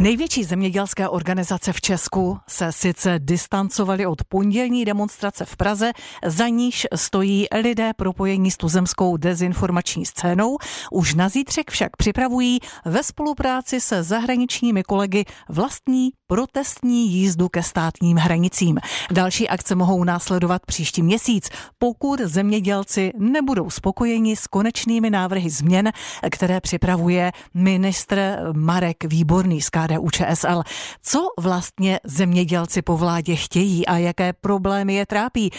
Největší zemědělské organizace v Česku se sice distancovaly od pondělní demonstrace v Praze, za níž stojí lidé propojení s tuzemskou dezinformační scénou, už na zítřek však připravují ve spolupráci se zahraničními kolegy vlastní protestní jízdu ke státním hranicím. Další akce mohou následovat příští měsíc, pokud zemědělci nebudou spokojeni s konečnými návrhy změn, které připravuje ministr Marek Výborný z KDU-ČSL. Co vlastně zemědělci po vládě chtějí a jaké problémy je trápí?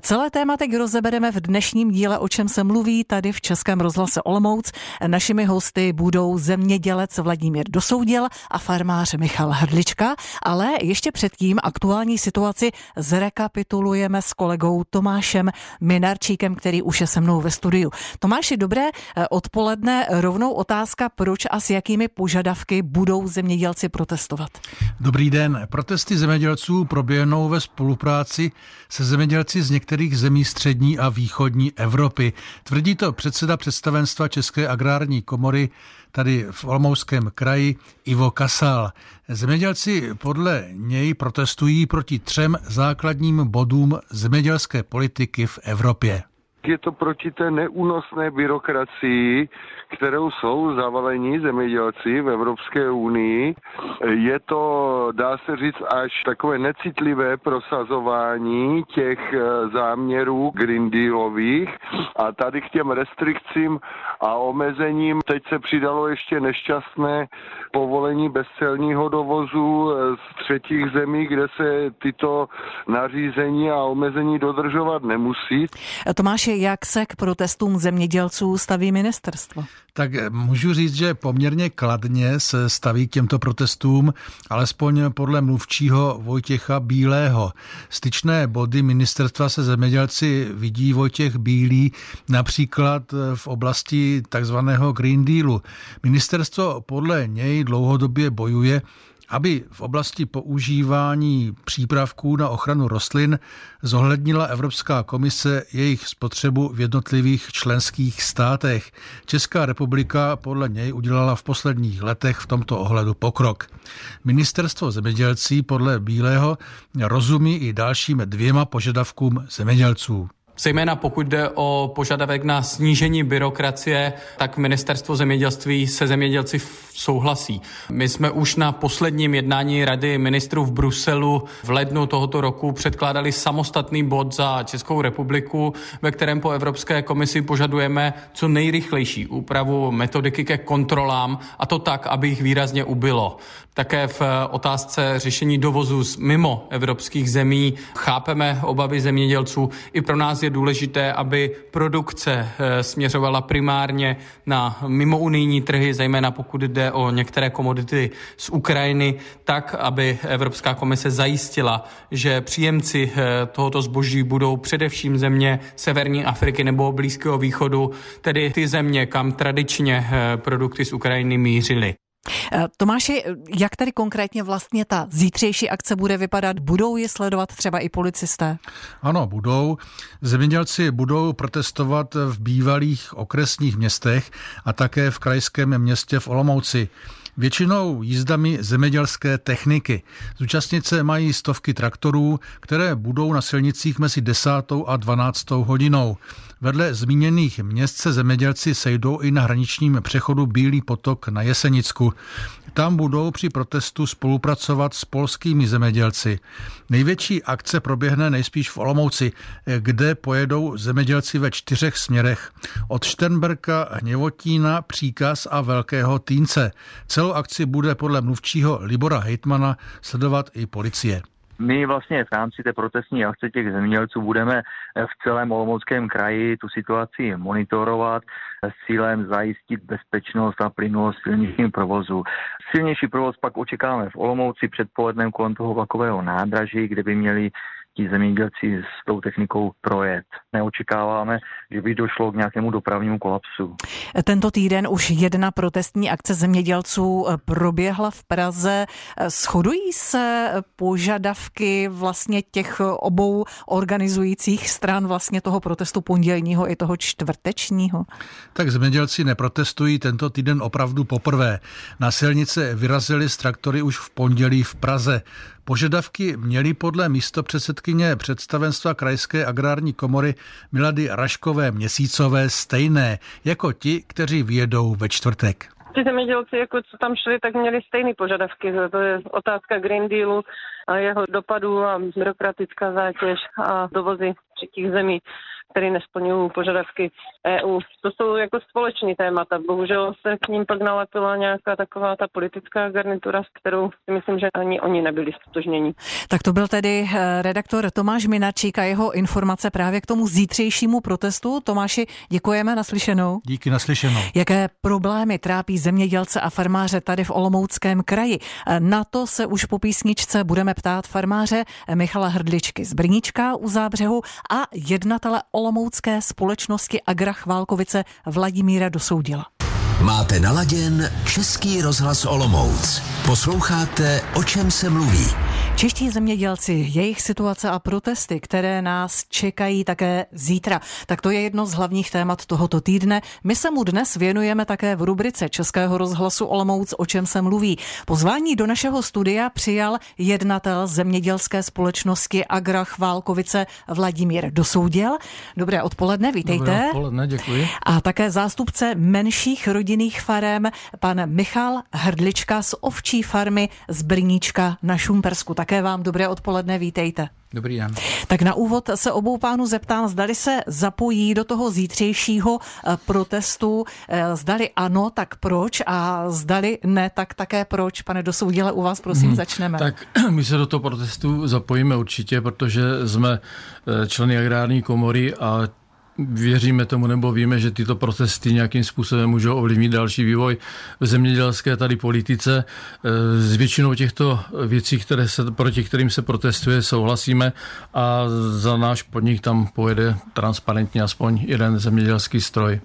Celé téma teď rozebereme v dnešním díle, o čem se mluví tady v Českém rozhlase Olomouc. Našimi hosty budou zemědělec Vladimír Dosoudil a farmář Michal Hrdlička, ale ještě předtím aktuální situaci zrekapitulujeme s kolegou Tomášem Minarčíkem, který už je se mnou ve studiu. Tomáši, dobré odpoledne. Rovnou otázka, proč a s jakými požadavky budou zemědělci protestovat. Dobrý den. Protesty zemědělců proběhnou ve spolupráci se zemědělci z některých zemí střední a východní Evropy. Tvrdí to předseda představenstva České agrární komory tady v Olomouckém kraji Ivo Kasal. Zemědělci podle něj protestují proti 3 základním bodům zemědělské politiky v Evropě. Je to proti té neúnosné byrokracii, kterou jsou zavalení zemědělci v Evropské unii. Je to, dá se říct, až takové necitlivé prosazování těch záměrů Green Dealových a tady k těm restrikcím a omezením teď se přidalo ještě nešťastné povolení bezcelního dovozu z třetích zemí, kde se tyto nařízení a omezení dodržovat nemusí. Tomáši, jak se k protestům zemědělců staví ministerstvo? Tak můžu říct, že poměrně kladně se staví k těmto protestům, alespoň podle mluvčího Vojtěcha Bílého. Styčné body ministerstva se zemědělci vidí Vojtěch Bílý například v oblasti takzvaného Green Dealu. Ministerstvo podle něj dlouhodobě bojuje, aby v oblasti používání přípravků na ochranu rostlin zohlednila Evropská komise jejich spotřebu v jednotlivých členských státech. Česká republika podle něj udělala v posledních letech v tomto ohledu pokrok. Ministerstvo zemědělcí podle Bílého rozumí i dalším 2 požadavkům zemědělců. Zejména pokud jde o požadavek na snížení byrokracie, tak ministerstvo zemědělství se zemědělci souhlasí. My jsme už na posledním jednání Rady ministrů v Bruselu v lednu tohoto roku předkládali samostatný bod za Českou republiku, ve kterém po Evropské komisi požadujeme co nejrychlejší úpravu metodiky ke kontrolám, a to tak, aby jich výrazně ubylo. Také v otázce řešení dovozu z mimo evropských zemí chápeme obavy zemědělců. I pro nás je důležité, aby produkce směřovala primárně na mimounijní trhy, zejména pokud jde o některé komodity z Ukrajiny, tak, aby Evropská komise zajistila, že příjemci tohoto zboží budou především země severní Afriky nebo Blízkého východu, tedy ty země, kam tradičně produkty z Ukrajiny mířily. Tomáši, jak tady konkrétně vlastně ta zítřejší akce bude vypadat? Budou je sledovat třeba i policisté? Ano, budou. Zemědělci budou protestovat v bývalých okresních městech a také v krajském městě v Olomouci. Většinou jízdami zemědělské techniky. Zúčastnit se mají stovky traktorů, které budou na silnicích mezi 10. a 12. hodinou. Vedle zmíněných měst se zemědělci sejdou i na hraničním přechodu Bílý potok na Jesenicku. Tam budou při protestu spolupracovat s polskými zemědělci. Největší akce proběhne nejspíš v Olomouci, kde pojedou zemědělci ve 4 směrech. Od Šternberka, Hněvotína, Příkaz a Velkého Týnce. Celou akci bude podle mluvčího Libora Hejtmana sledovat i policie. My vlastně v rámci té protestní akce těch zemědělců budeme v celém Olomouckém kraji tu situaci monitorovat s cílem zajistit bezpečnost a plynulost silničního provozu. Silnější provoz pak očekáváme v Olomouci předpolednem kolem toho vlakového nádraží, kde by měli ti zemědělci s tou technikou projet. Neočekáváme, že by došlo k nějakému dopravnímu kolapsu. Tento týden už jedna protestní akce zemědělců proběhla v Praze. Shodují se požadavky vlastně těch obou organizujících stran vlastně toho protestu pondělního i toho čtvrtečního? Tak zemědělci neprotestují tento týden opravdu poprvé. Na silnice vyrazili s traktory už v pondělí v Praze. Požadavky měly podle místopředsedkyně představenstva Krajské agrární komory Milady Raškové měsícové stejné jako ti, kteří vyjedou ve čtvrtek. Ti zemědělci, jako co tam šli, tak měli stejné požadavky. To je otázka Green Dealu a jeho dopadů a byrokratická zátěž a dovozy třetích zemí, které nesplňují požadavky EU. To jsou jako společní témata. Bohužel se k ním pak nalepila nějaká taková ta politická garnitura, s kterou si myslím, že ani oni nebyli stotožněni. Tak to byl tedy redaktor Tomáš Minarčík a jeho informace právě k tomu zítřejšímu protestu. Tomáši, děkujeme, naslyšenou. Díky, naslyšenou. Jaké problémy trápí zemědělce a farmáře tady v Olomouckém kraji? Na to se už po písničce budeme ptát farmáře Michala Hrdličky z Brníčka u Zábřehu a jednatele olomoucké společnosti Agra Chválkovice Vladimíra Dosoudila. Máte naladěn Český rozhlas Olomouc. Posloucháte, o čem se mluví. Čeští zemědělci, jejich situace a protesty, které nás čekají také zítra. Tak to je jedno z hlavních témat tohoto týdne. My se mu dnes věnujeme také v rubrice Českého rozhlasu Olomouc, o čem se mluví. Pozvání do našeho studia přijal jednatel zemědělské společnosti Agra Chválkovice Vladimír Dosoudil. Dobré odpoledne, vítejte. Dobré odpoledne, děkuji. A také zástupce menších rodinných farem, pan Michal Hrdlička z ovčí farmy z Brníčka na Šumpersku. Také vám dobré odpoledne, vítejte. Dobrý den. Tak na úvod se obou pánů zeptám, zdali se zapojí do toho zítřejšího protestu, zdali ano, tak proč a zdali ne, tak také proč. Pane Dosoudile, u vás prosím začneme. Tak my se do toho protestu zapojíme určitě, protože jsme členy agrární komory a věříme tomu, nebo víme, že tyto protesty nějakým způsobem můžou ovlivnit další vývoj v zemědělské tady politice. S většinou těchto věcí, které se, proti kterým se protestuje, souhlasíme a za náš podnik tam pojede transparentně aspoň jeden zemědělský stroj.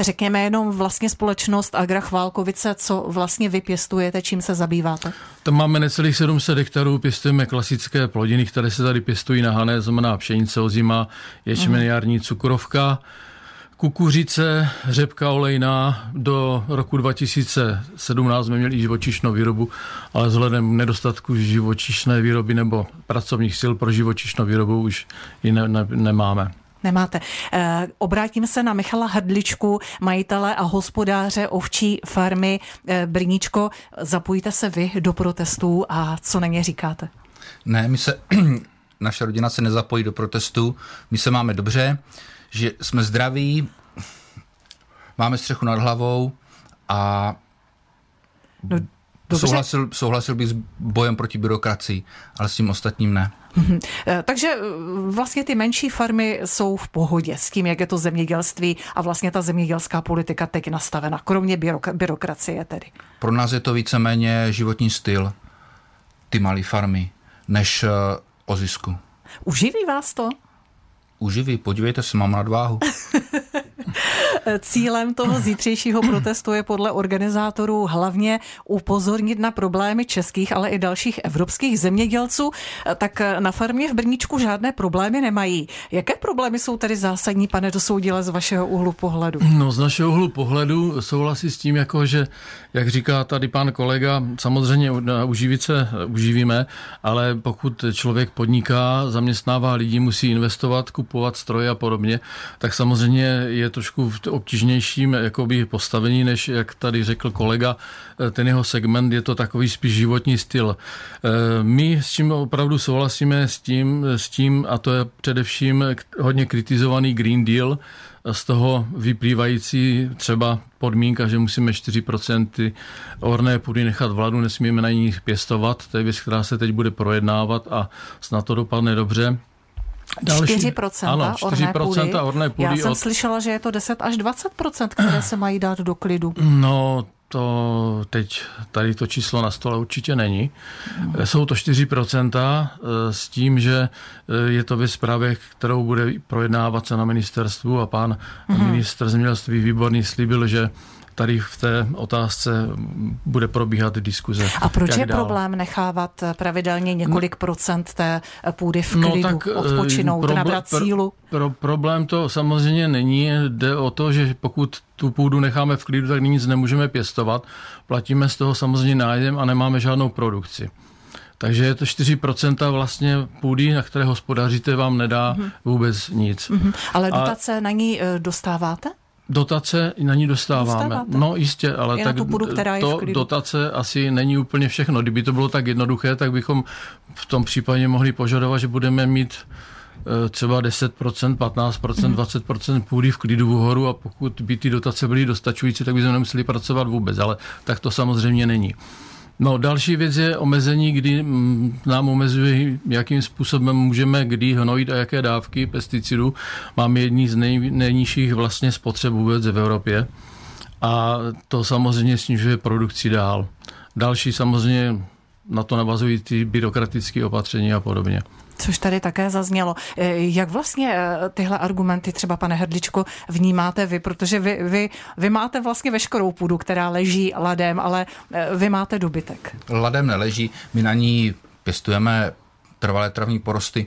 Řekněme jenom vlastně společnost Agra Chválkovice, co vlastně vy pěstujete, čím se zabýváte? Tam máme necelých 700 hektarů, pěstujeme klasické plodiny, které se tady pěstují na Hané, znamená pšenice, ozima, ječmen, jarní, cukrovka, kukuřice, řepka olejná. Do roku 2017 jsme měli i živočišnou výrobu, ale vzhledem k nedostatku živočišné výroby nebo pracovních sil pro živočišnou výrobu už ji nemáme. Nemáte. Obrátím se na Michala Hrdličku, majitele a hospodáře ovčí farmy Brníčko. Zapojíte se vy do protestů a co na ně říkáte? Ne, naše rodina se nezapojí do protestů. My se máme dobře, že jsme zdraví, máme střechu nad hlavou a souhlasil bych s bojem proti byrokracii, ale s tím ostatním ne. Takže vlastně ty menší farmy jsou v pohodě s tím, jak je to zemědělství a vlastně ta zemědělská politika teď nastavena, kromě byrokracie tedy. Pro nás je to víceméně životní styl, ty malé farmy, než o zisku. Uživí vás to? Uživí, podívejte se, mám nadváhu. Cílem toho zítřejšího protestu je podle organizátorů hlavně upozornit na problémy českých, ale i dalších evropských zemědělců. Tak na farmě v Brníčku žádné problémy nemají. Jaké problémy jsou tedy zásadní, pane Dosoudile, z vašeho úhlu pohledu? No, z našeho úhlu pohledu souhlasí s tím, jako že, jak říká tady pán kolega, samozřejmě uživit se uživíme, ale pokud člověk podniká, zaměstnává lidi, musí investovat, kupovat stroje a podobně, tak samozřejmě je trošku v obtížnějším jakoby postavení, než jak tady řekl kolega, ten jeho segment je to takový spíš životní styl. My s čím opravdu souhlasíme s tím a to je především hodně kritizovaný Green Deal, z toho vyplývající třeba podmínka, že musíme 4% orné půdy nechat v ladu, nesmíme na nich pěstovat, to je věc, která se teď bude projednávat a snad to dopadne dobře. 4% ano, 4% orné půdy. Já jsem slyšela, že je to 10 až 20%, které se mají dát do klidu. No, to teď tady to číslo na stole určitě není. Jsou to 4% s tím, že je to věc právě, kterou bude projednávat se na ministerstvu a pan ministr zemědělství Výborný slíbil, že tady v té otázce bude probíhat diskuze. A proč je problém nechávat pravidelně několik procent té půdy v klidu, odpočinout, nabrat sílu? Problém to samozřejmě není. Jde o to, že pokud tu půdu necháme v klidu, tak nic nemůžeme pěstovat. Platíme z toho samozřejmě nájem a nemáme žádnou produkci. Takže je to 4% vlastně půdy, na které hospodaříte, vám nedá vůbec nic. Ale dotace na ní dostáváte? Dotace na ní dostáváme. No jistě, ale tak půdu, to dotace asi není úplně všechno. Kdyby to bylo tak jednoduché, tak bychom v tom případě mohli požadovat, že budeme mít třeba 10%, 15%, 20% půdy v klidu vhoru, a pokud by ty dotace byly dostačující, tak bychom nemuseli pracovat vůbec, ale tak to samozřejmě není. No, další věc je omezení, kdy nám omezuje, jakým způsobem můžeme kdy hnojit a jaké dávky pesticidů. Máme jedni z nejnižších vlastně spotřeb vůbec v Evropě a to samozřejmě snižuje produkci dál. Další samozřejmě na to navazují ty byrokratické opatření a podobně. Což tady také zaznělo. Jak vlastně tyhle argumenty, třeba pane Hrdličko, vnímáte vy? Protože vy máte vlastně veškerou půdu, která leží ladem, ale vy máte dobytek. Ladem neleží, my na ní pěstujeme trvalé travní porosty,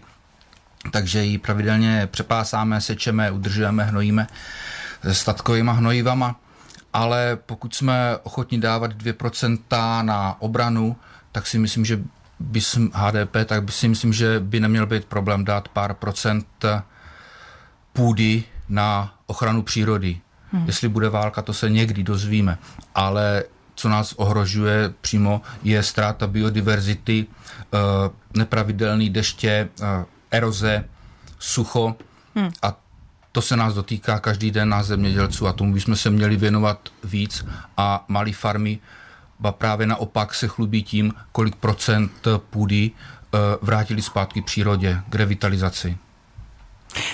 takže ji pravidelně přepásáme, sečeme, udržujeme, hnojíme statkovýma hnojivama, ale pokud jsme ochotni dávat 2% na obranu, tak si myslím, že by neměl být problém dát pár procent půdy na ochranu přírody. Jestli bude válka, to se někdy dozvíme. Ale co nás ohrožuje přímo, je ztráta biodiverzity, nepravidelný deště, eroze, sucho. A to se nás dotýká každý den, nás zemědělců, a tomu bychom se měli věnovat víc. A malé farmy ba právě naopak se chlubí tím, kolik procent půdy vrátili zpátky přírodě k revitalizaci.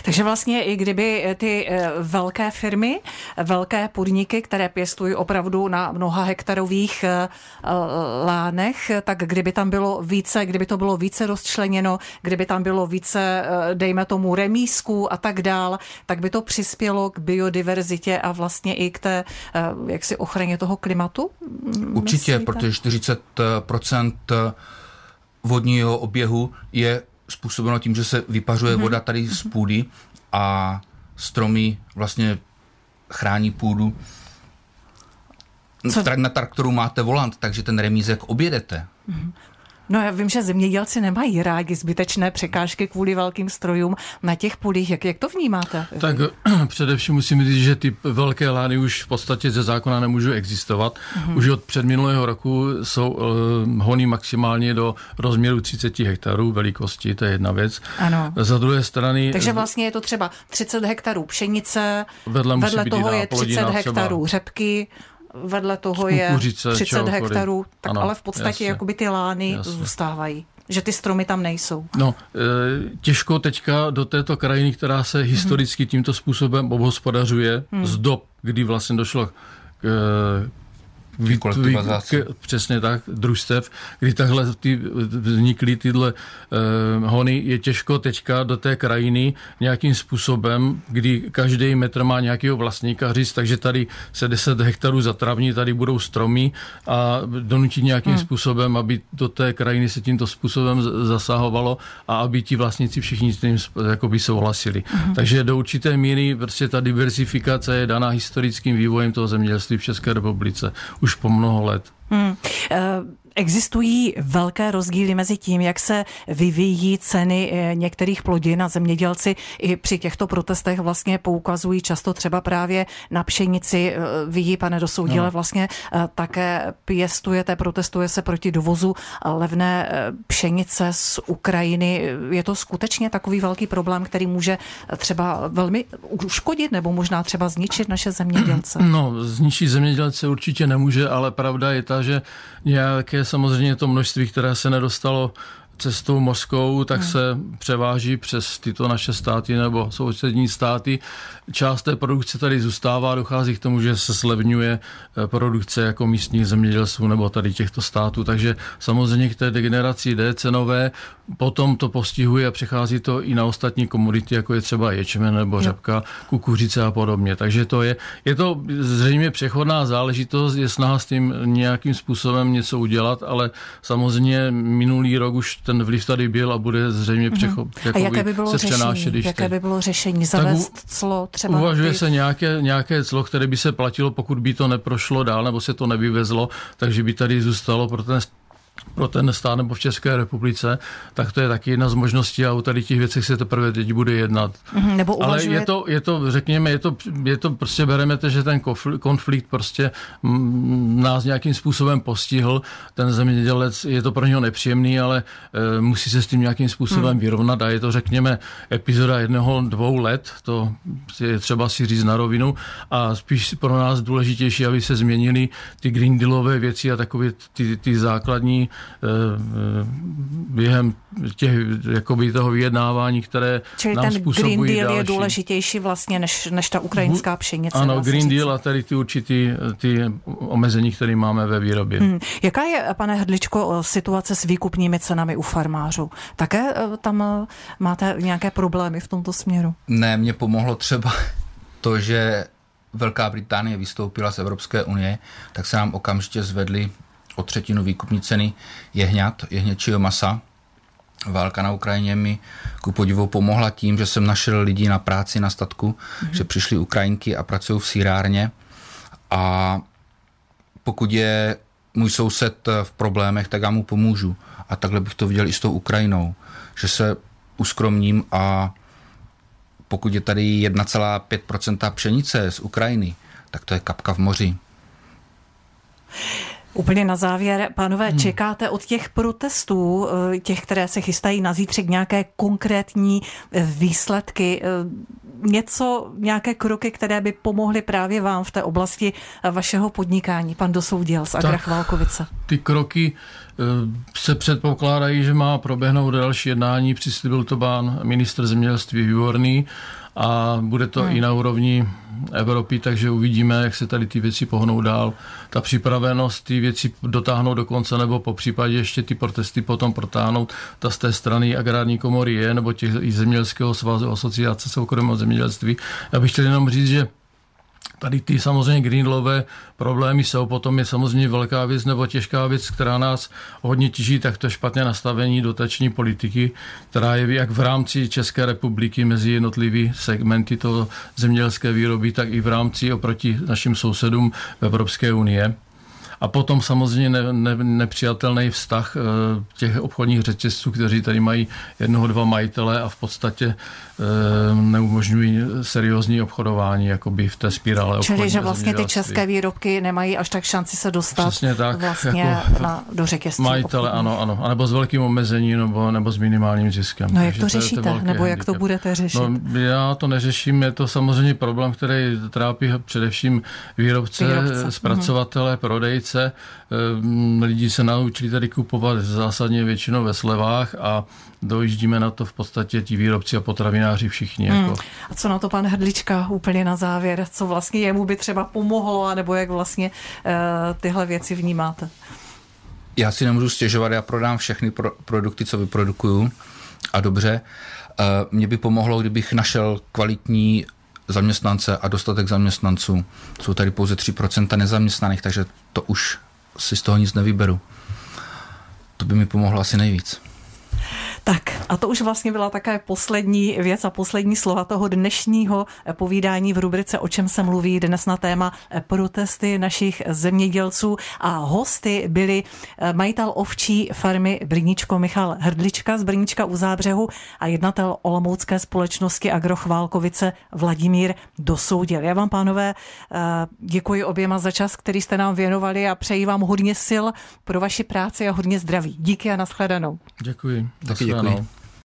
Takže vlastně i kdyby ty velké firmy, velké podniky, které pěstují opravdu na mnoha hektarových lánech, tak kdyby to bylo více rozčleněno, kdyby tam bylo více, dejme tomu, remízků a tak dál, tak by to přispělo k biodiverzitě a vlastně i k té jaksi ochraně toho klimatu? Určitě, myslíte? Protože 40% vodního oběhu je způsobeno tím, že se vypařuje voda tady z půdy a stromy vlastně chrání půdu. Na traktoru máte volant, takže ten remízek objedete. No já vím, že zemědělci nemají rádi zbytečné překážky kvůli velkým strojům na těch půdích. Jak to vnímáte? Tak především musím říct, že ty velké lány už v podstatě ze zákona nemůžou existovat. Už od předminulého roku jsou hony maximálně do rozměru 30 hektarů velikosti, to je jedna věc. Ano. Za druhé strany... Takže vlastně je to třeba 30 hektarů pšenice, vedle toho je 30 hektarů řepky... Vedle toho je 30 hektarů, tak ano, ale v podstatě jakoby ty lány zůstávají, že ty stromy tam nejsou. No, těžko teďka do této krajiny, která se historicky tímto způsobem obhospodařuje, z dob, kdy vlastně došlo k přesně tak, družstev, kdy takhle vznikly tyhle hony, je těžko teďka do té krajiny nějakým způsobem, kdy každý metr má nějakého vlastníka, říct, takže tady se 10 hektarů zatravní, tady budou stromy, a donutit nějakým způsobem, aby do té krajiny se tímto způsobem zasahovalo a aby ti vlastníci všichni s tím jakoby souhlasili. Takže do určité míry prostě ta diversifikace je daná historickým vývojem toho zemědělství v České republice už po mnoho let. Existují velké rozdíly mezi tím, jak se vyvíjí ceny některých plodin, a zemědělci i při těchto protestech vlastně poukazují často třeba právě na pšenici. Vy, pane Dosoudile, vlastně také pěstujete, protestuje se proti dovozu levné pšenice z Ukrajiny. Je to skutečně takový velký problém, který může třeba velmi uškodit nebo možná třeba zničit naše zemědělce? No, zničit zemědělce určitě nemůže, ale pravda je ta, že nějaké samozřejmě to množství, které se nedostalo cestou mořskou, tak se převáží přes tyto naše státy nebo sousední státy. Část té produkce tady zůstává, dochází k tomu, že se slevňuje produkce jako místních zemědělců nebo tady těchto států, takže samozřejmě k té degeneraci jde cenové, potom to postihuje a přechází to i na ostatní komodity, jako je třeba ječmen nebo řepka, kukuřice a podobně. Takže to je to zřejmě přechodná záležitost, je snaha s tím nějakým způsobem něco udělat, ale samozřejmě minulý rok už ten vliv tady byl a bude zřejmě jaké by bylo řešení? Zavést clo třeba? Uvažuje se nějaké clo, které by se platilo, pokud by to neprošlo dál, nebo se to nevyvezlo, takže by tady zůstalo pro ten stát nebo v České republice, tak to je taky jedna z možností a o tady těch věcech se teprve teď bude jednat. Nebo uvažuje... Ale je to, prostě bereme to, že ten konflikt prostě nás nějakým způsobem postihl, ten zemědělec, je to pro něho nepříjemný, ale musí se s tím nějakým způsobem vyrovnat a je to, řekněme, epizoda 1-2 let, to je třeba si říct na rovinu a spíš pro nás důležitější, aby se změnily ty Green Dealové věci a takové ty základní během toho vyjednávání, které čili nám způsobují další. Čili ten Green Deal je důležitější vlastně než ta ukrajinská pšenice. Ano, Green Deal a tady ty určitý ty omezení, které máme ve výrobě. Jaká je, pane Hrdličko, situace s výkupními cenami u farmářů? Také tam máte nějaké problémy v tomto směru? Ne, mě pomohlo třeba to, že Velká Británie vystoupila z Evropské unie, tak se nám okamžitě zvedly o 1/3 výkupní ceny jehněčího masa. Válka na Ukrajině mi ku podivu pomohla tím, že jsem našel lidi na práci na statku, že přišli Ukrajinky a pracují v sýrárně. A pokud je můj soused v problémech, tak já mu pomůžu. A takhle bych to viděl i s tou Ukrajinou, že se uskromním a pokud je tady 1,5% pšenice z Ukrajiny, tak to je kapka v moři. Úplně na závěr, pánové, čekáte od těch protestů, těch, které se chystají na zítřek, nějaké konkrétní výsledky, něco, nějaké kroky, které by pomohly právě vám v té oblasti vašeho podnikání? Pan Dosoudil z Agra Chválkovice. Ty kroky se předpokládají, že má proběhnout další jednání, přislíbil to pan ministr zemědělství Výborný a bude to i na úrovni Evropy, takže uvidíme, jak se tady ty věci pohnou dál. Ta připravenost ty věci dotáhnout do konce nebo po případě ještě ty protesty potom protáhnout. Ta z té strany agrární komory je, nebo těch i zemědělského svazu, asociace soukromého zemědělství. Já bych chtěl jenom říct, že tady ty samozřejmě greenlové problémy jsou, potom je samozřejmě velká věc nebo těžká věc, která nás hodně těží, tak to špatně nastavení dotační politiky, která je jak v rámci České republiky mezi jednotlivými segmenty toho zemědělské výroby, tak i v rámci oproti našim sousedům v Evropské unie. A potom samozřejmě nepřijatelný vztah těch obchodních řetězců, kteří tady mají 1-2 majitele a v podstatě neumožňují seriózní obchodování jakoby v té spirále obchodní. Čili, že vlastně ty české výrobky nemají až tak šanci se dostat tak, vlastně jako do řetězců. Majitele, ano. A nebo s velkým omezením, nebo s minimálním ziskem. No jak to řešíte? Nebo jak to budete řešit? No, já to neřeším, je to samozřejmě problém, který trápí především výrobce. Zpracovatele, prodejce. Lidi se naučili tady kupovat zásadně většinou ve slevách a dojíždíme na to v podstatě ti výrobci a potravináři všichni. A co na to pan Hrdlička úplně na závěr? Co vlastně jemu by třeba pomohlo, anebo jak vlastně tyhle věci vnímáte? Já si nemůžu stěžovat, já prodám všechny produkty, co vyprodukuju a dobře. Mně by pomohlo, kdybych našel kvalitní zaměstnance a dostatek zaměstnanců. Jsou tady pouze 3% nezaměstnaných, takže to už si z toho nic nevyberu. To by mi pomohlo asi nejvíc. Tak a to už vlastně byla také poslední věc a poslední slova toho dnešního povídání v rubrice O čem se mluví, dnes na téma protesty našich zemědělců a hosty byli majitel ovčí farmy Brníčko Michal Hrdlička z Brníčka u Zábřehu a jednatel olomoucké společnosti Agro Chválkovice Vladimír Dosoudil. Já vám, pánové, děkuji oběma za čas, který jste nám věnovali a přeji vám hodně sil pro vaši práci a hodně zdraví. Díky a nashledanou. Děkuji. Taky děkuji.